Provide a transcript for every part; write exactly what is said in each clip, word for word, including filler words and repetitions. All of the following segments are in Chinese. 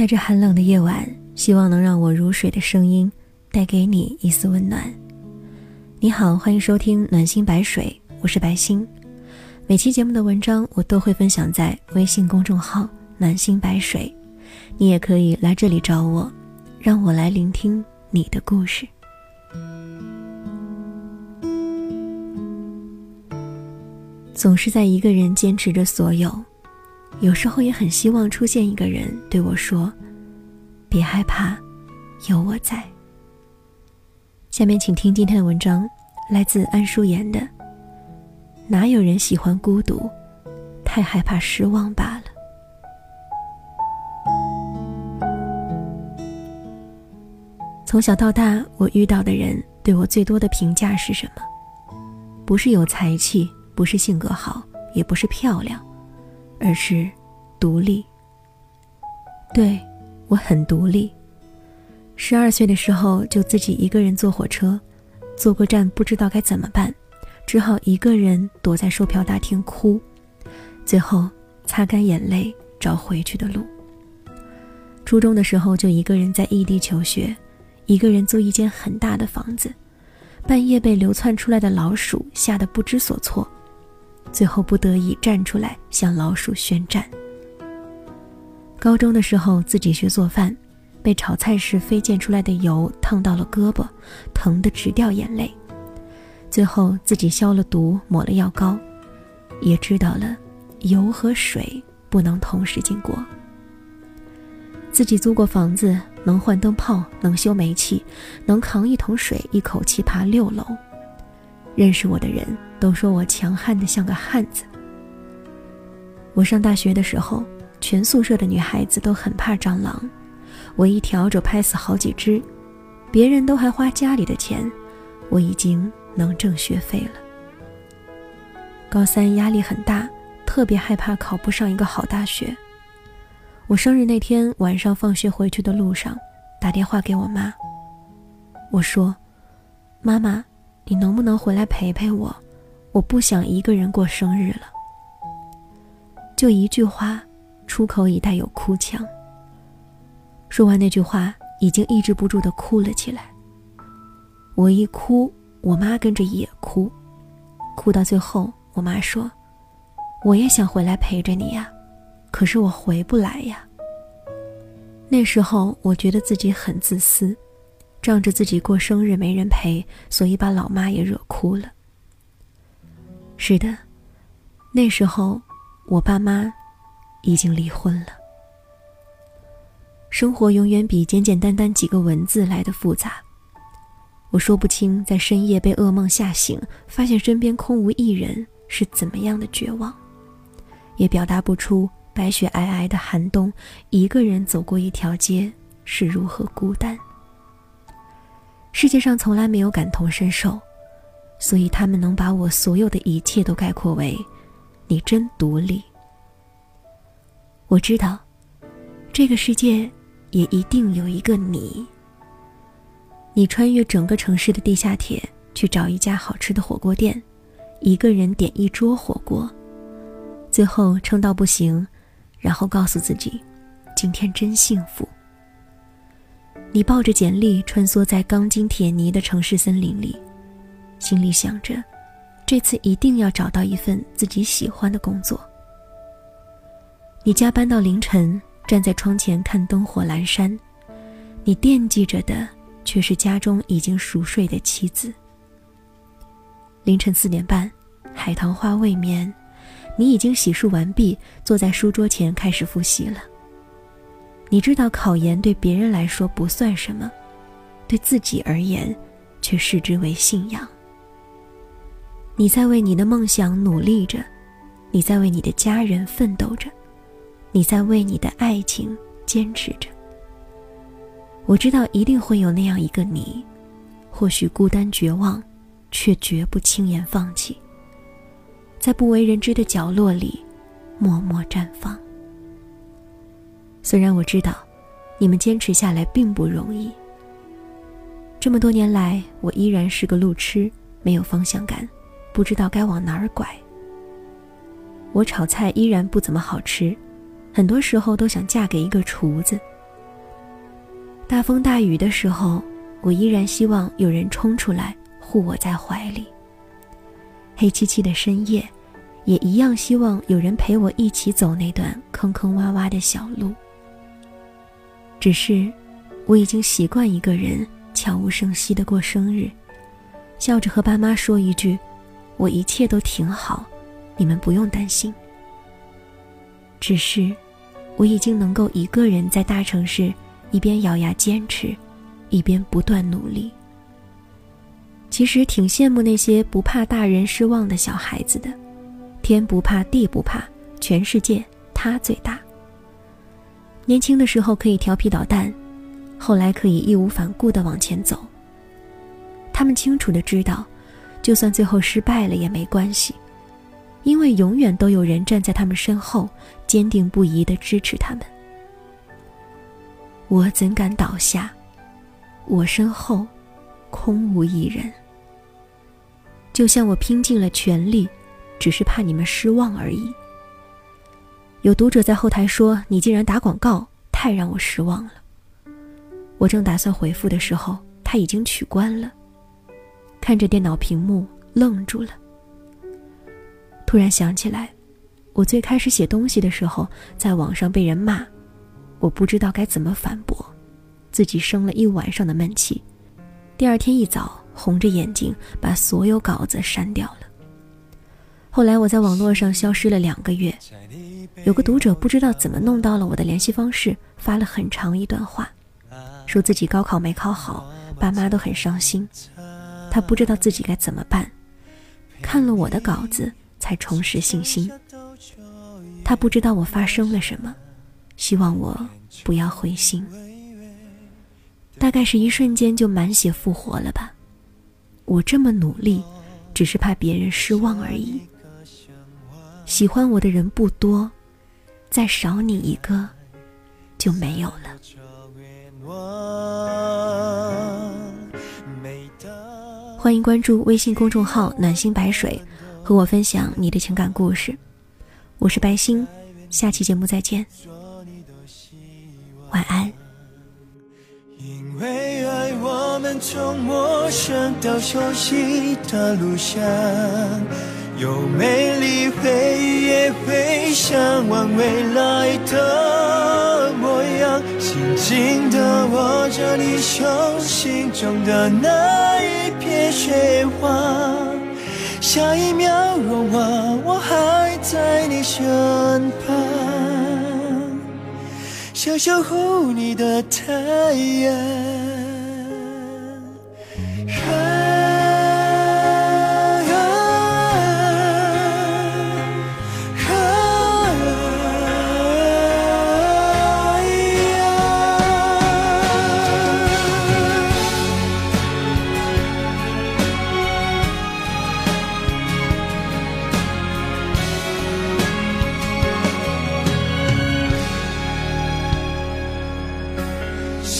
在这寒冷的夜晚，希望能让我如水的声音带给你一丝温暖。你好，欢迎收听暖心白水，我是白心。每期节目的文章我都会分享在微信公众号暖心白水，你也可以来这里找我，让我来聆听你的故事。总是在一个人坚持着所有，有时候也很希望出现一个人对我说，别害怕，有我在。下面请听今天的文章，来自安淑妍的《哪有人喜欢孤独，太害怕失望罢了》。从小到大，我遇到的人对我最多的评价是什么？不是有才气，不是性格好，也不是漂亮，而是独立。对，我很独立。十二岁的时候就自己一个人坐火车，坐过站不知道该怎么办，只好一个人躲在售票大厅哭，最后擦干眼泪找回去的路。初中的时候就一个人在异地求学，一个人租一间很大的房子，半夜被流窜出来的老鼠吓得不知所措，最后不得已站出来向老鼠宣战。高中的时候自己学做饭，被炒菜时飞溅出来的油烫到了胳膊，疼得直掉眼泪，最后自己消了毒，抹了药膏，也知道了油和水不能同时进锅。自己租过房子，能换灯泡，能修煤气，能扛一桶水一口气爬六楼。认识我的人都说我强悍得像个汉子。我上大学的时候，全宿舍的女孩子都很怕蟑螂，我一笤帚拍死好几只，别人都还花家里的钱，我已经能挣学费了。高三压力很大，特别害怕考不上一个好大学。我生日那天晚上放学回去的路上，打电话给我妈，我说，妈妈，你能不能回来陪陪我，我不想一个人过生日了。就一句话，出口已带有哭腔。说完那句话，已经抑制不住地哭了起来。我一哭，我妈跟着也哭，哭到最后，我妈说，我也想回来陪着你呀，可是我回不来呀。那时候我觉得自己很自私，仗着自己过生日没人陪，所以把老妈也惹哭了。是的，那时候我爸妈已经离婚了。生活永远比简简单单几个文字来得复杂。我说不清在深夜被噩梦吓醒，发现身边空无一人是怎么样的绝望，也表达不出白雪皑皑的寒冬，一个人走过一条街是如何孤单。世界上从来没有感同身受，所以他们能把我所有的一切都概括为，你真独立。我知道，这个世界也一定有一个你。你穿越整个城市的地下铁，去找一家好吃的火锅店，一个人点一桌火锅，最后撑到不行，然后告诉自己，今天真幸福。你抱着简历穿梭在钢筋铁泥的城市森林里，心里想着，这次一定要找到一份自己喜欢的工作。你加班到凌晨，站在窗前看灯火阑珊，你惦记着的却是家中已经熟睡的妻子。凌晨四点半，海棠花未眠，你已经洗漱完毕，坐在书桌前开始复习了。你知道考研对别人来说不算什么，对自己而言却视之为信仰。你在为你的梦想努力着，你在为你的家人奋斗着，你在为你的爱情坚持着。我知道一定会有那样一个你，或许孤单绝望，却绝不轻言放弃，在不为人知的角落里默默绽放。虽然我知道你们坚持下来并不容易，这么多年来我依然是个路痴，没有方向感，不知道该往哪儿拐。我炒菜依然不怎么好吃，很多时候都想嫁给一个厨子，大风大雨的时候，我依然希望有人冲出来护我在怀里。黑漆漆的深夜，也一样希望有人陪我一起走那段坑坑洼洼的小路。只是我已经习惯一个人悄无声息地过生日，笑着和爸妈说一句，我一切都挺好，你们不用担心。只是我已经能够一个人在大城市一边咬牙坚持，一边不断努力。其实挺羡慕那些不怕大人失望的小孩子的，天不怕地不怕，全世界他最大。年轻的时候可以调皮捣蛋，后来可以义无反顾地往前走。他们清楚地知道，就算最后失败了也没关系，因为永远都有人站在他们身后，坚定不移地支持他们。我怎敢倒下？我身后空无一人。就像我拼尽了全力，只是怕你们失望而已。有读者在后台说，你竟然打广告，太让我失望了。我正打算回复的时候，他已经取关了。看着电脑屏幕愣住了，突然想起来，我最开始写东西的时候在网上被人骂，我不知道该怎么反驳，自己生了一晚上的闷气。第二天一早红着眼睛把所有稿子删掉了。后来我在网络上消失了两个月，有个读者不知道怎么弄到了我的联系方式，发了很长一段话，说自己高考没考好，爸妈都很伤心，他不知道自己该怎么办，看了我的稿子才重拾信心。他不知道我发生了什么，希望我不要灰心。大概是一瞬间就满血复活了吧。我这么努力，只是怕别人失望而已。喜欢我的人不多，再少你一个就没有了。欢迎关注微信公众号暖心白水，和我分享你的情感故事。我是白心，下期节目再见，晚安。因为爱，我们从陌生到熟悉的路上，有美丽回忆也会向往未来的模样。紧紧地握着你手心中的那一片雪花，下一秒融化，我还在你身旁，像守护你的太阳。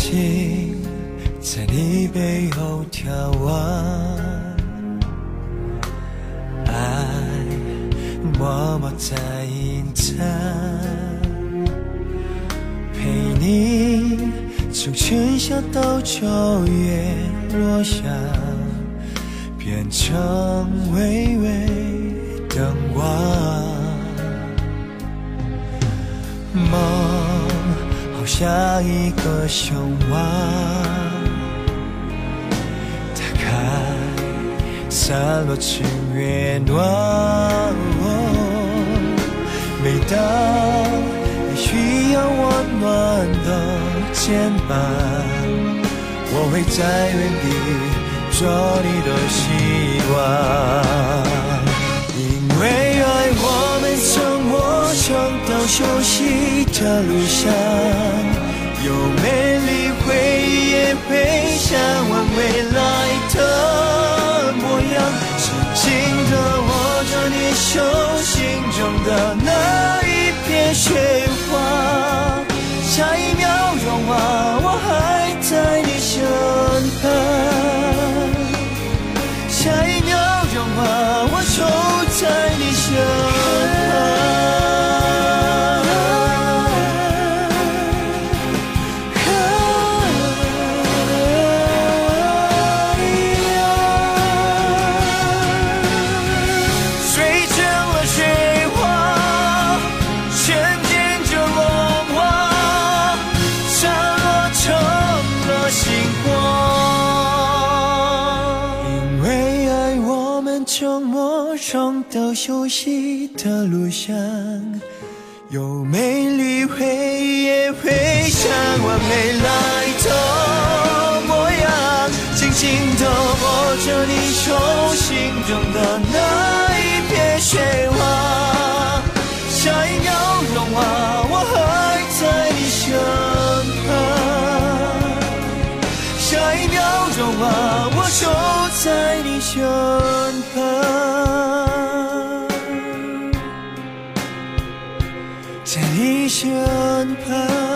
心在你背后眺望，爱默默在隐藏，陪你从春夏到秋叶落下，变成微微灯光。梦像一个熊蛙，打开散落成月暖。每当你需要温暖的肩膀，我会在原地做你的希望。因为爱，我们从陌生到熟悉的路上，有美丽回忆也会向往未来的模样。紧紧地握着你手心中的那一片雪花，下一秒融化，我还在你身旁，下一秒融化，我就在你身旁。Oh 重到休息的路上，有美丽回忆也会像完美来的模样，轻轻地握着你手心中的那一片雪花，想要融化，我还在你身旁，想要融化，我就在你身旁。 在你身旁。